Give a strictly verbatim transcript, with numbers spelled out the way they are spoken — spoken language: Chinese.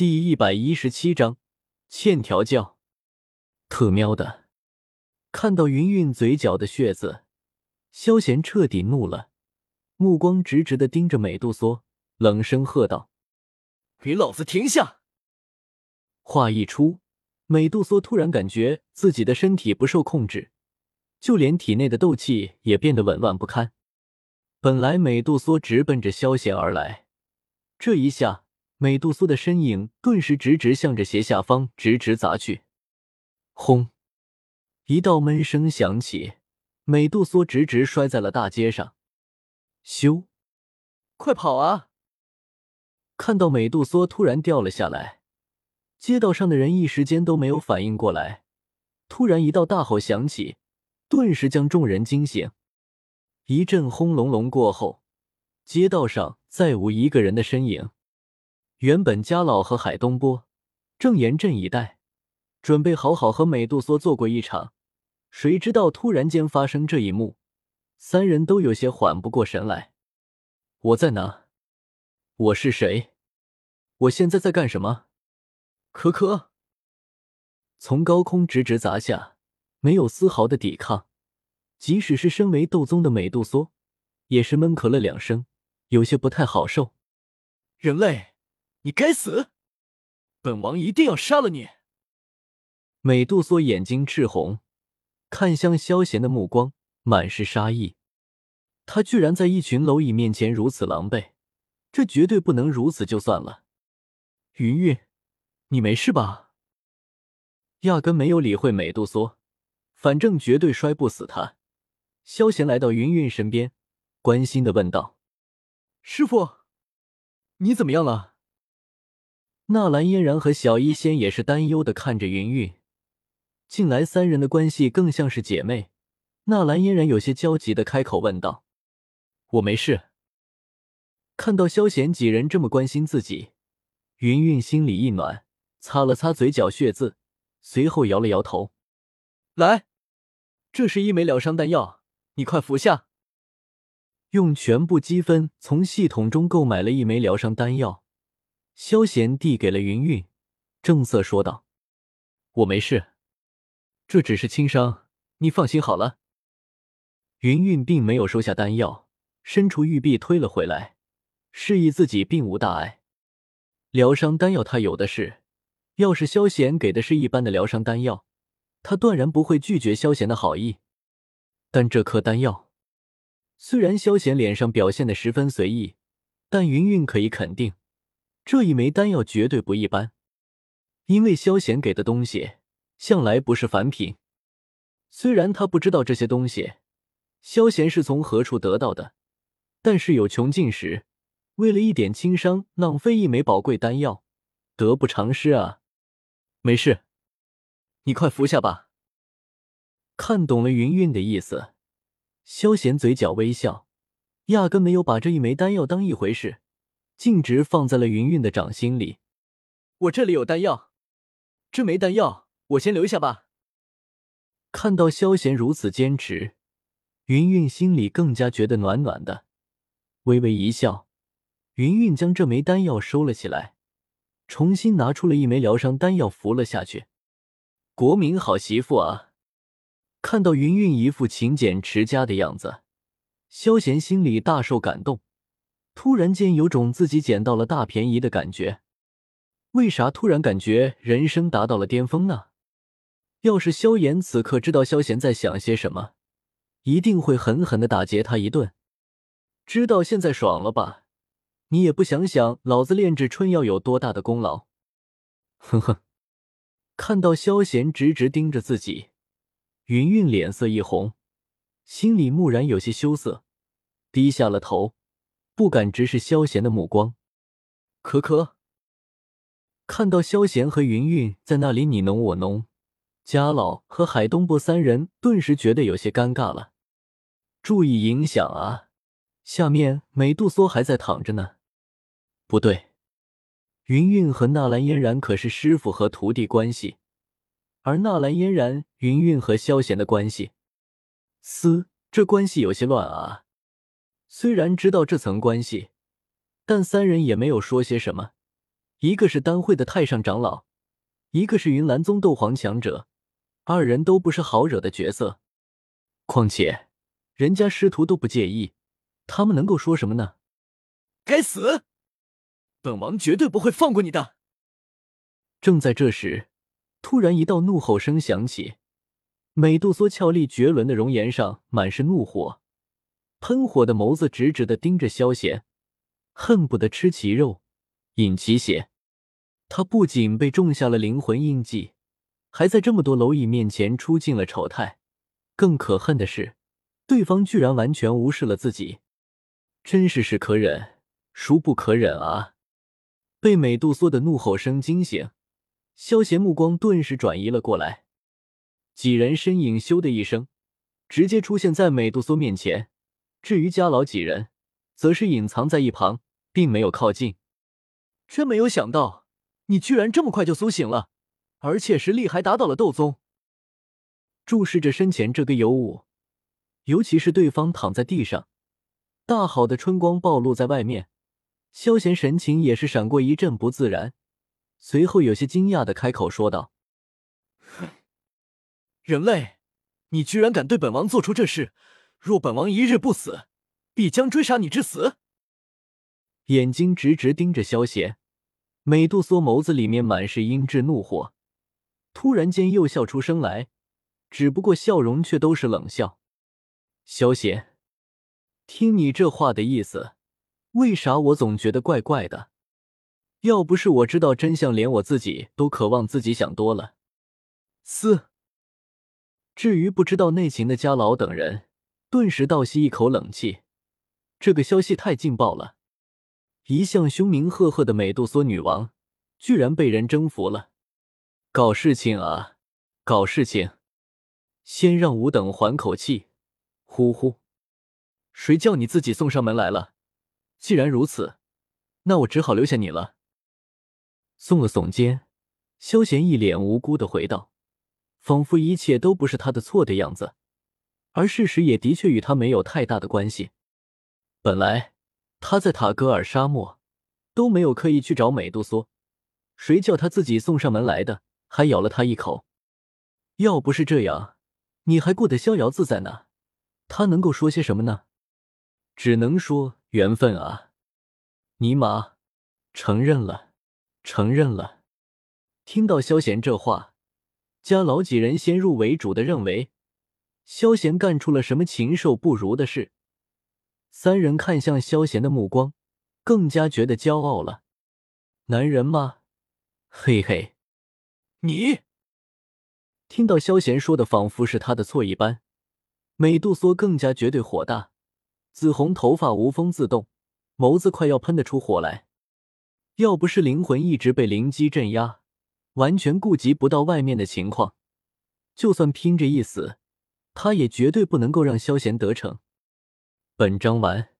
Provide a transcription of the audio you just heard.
第一百一十七章欠调教。特喵的，看到云云嘴角的血渍，萧贤彻底怒了，目光直直地盯着美杜莎，冷声喝道：“给老子停下！”话一出，美杜莎突然感觉自己的身体不受控制，就连体内的斗气也变得紊乱不堪。本来美杜莎直奔着萧贤而来，这一下美杜莎的身影顿时直直向着斜下方直直砸去。轰！一道闷声响起，美杜莎直直摔在了大街上。咻！快跑啊！看到美杜莎突然掉了下来，街道上的人一时间都没有反应过来。突然一道大吼响起，顿时将众人惊醒。一阵轰隆隆过后，街道上再无一个人的身影。原本家老和海东波正严阵以待，准备好好和美杜莎做过一场，谁知道突然间发生这一幕，三人都有些缓不过神来。我在哪？我是谁？我现在在干什么？可可！从高空直直砸下，没有丝毫的抵抗，即使是身为斗宗的美杜莎，也是闷咳了两声，有些不太好受。人类，你该死！本王一定要杀了你！美杜莎眼睛赤红，看向萧贤的目光满是杀意。他居然在一群蝼蚁面前如此狼狈，这绝对不能如此就算了。云云，你没事吧？压根没有理会美杜莎，反正绝对摔不死他。萧贤来到云云身边，关心地问道：“师父，你怎么样了？”纳兰嫣然和小医仙也是担忧地看着云云，近来三人的关系更像是姐妹。纳兰嫣然有些焦急地开口问道：“我没事。”看到萧贤几人这么关心自己，云云心里一暖，擦了擦嘴角血渍，随后摇了摇头：“来，这是一枚疗伤丹药，你快服下。”用全部积分从系统中购买了一枚疗伤丹药，萧贤递给了云云，正色说道：“我没事，这只是轻伤，你放心好了。”云云并没有收下丹药，伸出玉臂推了回来，示意自己并无大碍。疗伤丹药他有的是，要是萧贤给的是一般的疗伤丹药，他断然不会拒绝萧贤的好意。但这颗丹药，虽然萧贤脸上表现得十分随意，但云云可以肯定，这一枚丹药绝对不一般，因为萧贤给的东西向来不是凡品。虽然他不知道这些东西萧贤是从何处得到的，但是有穷尽时，为了一点轻伤浪费一枚宝贵丹药，得不偿失啊！没事，你快服下吧。看懂了云云的意思，萧贤嘴角微笑，压根没有把这一枚丹药当一回事，径直放在了云云的掌心里。我这里有丹药，这枚丹药我先留下吧。看到萧贤如此坚持，云云心里更加觉得暖暖的，微微一笑，云云将这枚丹药收了起来，重新拿出了一枚疗伤丹药服了下去。国民好媳妇啊！看到云云一副勤俭持家的样子，萧贤心里大受感动。突然间有种自己捡到了大便宜的感觉。为啥突然感觉人生达到了巅峰呢？要是萧炎此刻知道萧贤在想些什么，一定会狠狠地打劫他一顿。知道现在爽了吧？你也不想想老子炼制春药有多大的功劳。哼哼。看到萧贤直直盯着自己，云云脸色一红，心里蓦然有些羞涩，低下了头，不敢直视萧贤的目光。可可，看到萧贤和云云在那里你侬我侬，家老和海东波三人顿时觉得有些尴尬了。注意影响啊！下面美杜莎还在躺着呢。不对，云云和纳兰嫣然可是师父和徒弟关系，而纳兰嫣然、云云和萧贤的关系，嘶，这关系有些乱啊！虽然知道这层关系，但三人也没有说些什么，一个是丹会的太上长老，一个是云岚宗斗皇强者，二人都不是好惹的角色。况且人家师徒都不介意，他们能够说什么呢？该死！本王绝对不会放过你的！正在这时，突然一道怒吼声响起，美杜莎俏丽绝伦的容颜上满是怒火，喷火的眸子直直地盯着萧贤，恨不得吃其肉，饮其血。他不仅被种下了灵魂印记，还在这么多蝼蚁面前出尽了丑态。更可恨的是，对方居然完全无视了自己，真是是可忍，孰不可忍啊！被美杜莎的怒吼声惊醒，萧贤目光顿时转移了过来，几人身影咻的一声，直接出现在美杜莎面前。至于家老几人，则是隐藏在一旁，并没有靠近。真没有想到，你居然这么快就苏醒了，而且实力还打倒了斗宗。注视着身前这个尤物，尤其是对方躺在地上，大好的春光暴露在外面。萧贤神情也是闪过一阵不自然，随后有些惊讶地开口说道：“人类，你居然敢对本王做出这事！若本王一日不死，必将追杀你至死！”眼睛直直盯着萧贤，美杜莎眸子里面满是阴鸷怒火，突然间又笑出声来，只不过笑容却都是冷笑。萧贤，听你这话的意思，为啥我总觉得怪怪的？要不是我知道真相，连我自己都渴望自己想多了。嘶！至于不知道内情的家老等人，顿时倒吸一口冷气。这个消息太劲爆了！一向凶名赫赫的美杜莎女王，居然被人征服了！搞事情啊，搞事情！先让吾等缓口气。呼呼！谁叫你自己送上门来了？既然如此，那我只好留下你了。耸了耸肩，萧贤一脸无辜地回道，仿佛一切都不是他的错的样子，而事实也的确与他没有太大的关系。本来他在塔戈尔沙漠都没有刻意去找美杜莎，谁叫他自己送上门来的，还咬了他一口。要不是这样，你还过得逍遥自在呢，他能够说些什么呢？只能说缘分啊！尼玛，承认了，承认了！听到萧贤这话，家老几人先入为主的认为萧贤干出了什么禽兽不如的事。三人看向萧贤的目光更加觉得骄傲了。男人嘛，嘿嘿！你！听到萧贤说的仿佛是他的错一般，美杜莎更加绝对火大。紫红头发无风自动，眸子快要喷得出火来。要不是灵魂一直被灵机镇压，完全顾及不到外面的情况，就算拼着一死，他也绝对不能够让萧贤得逞。本章完。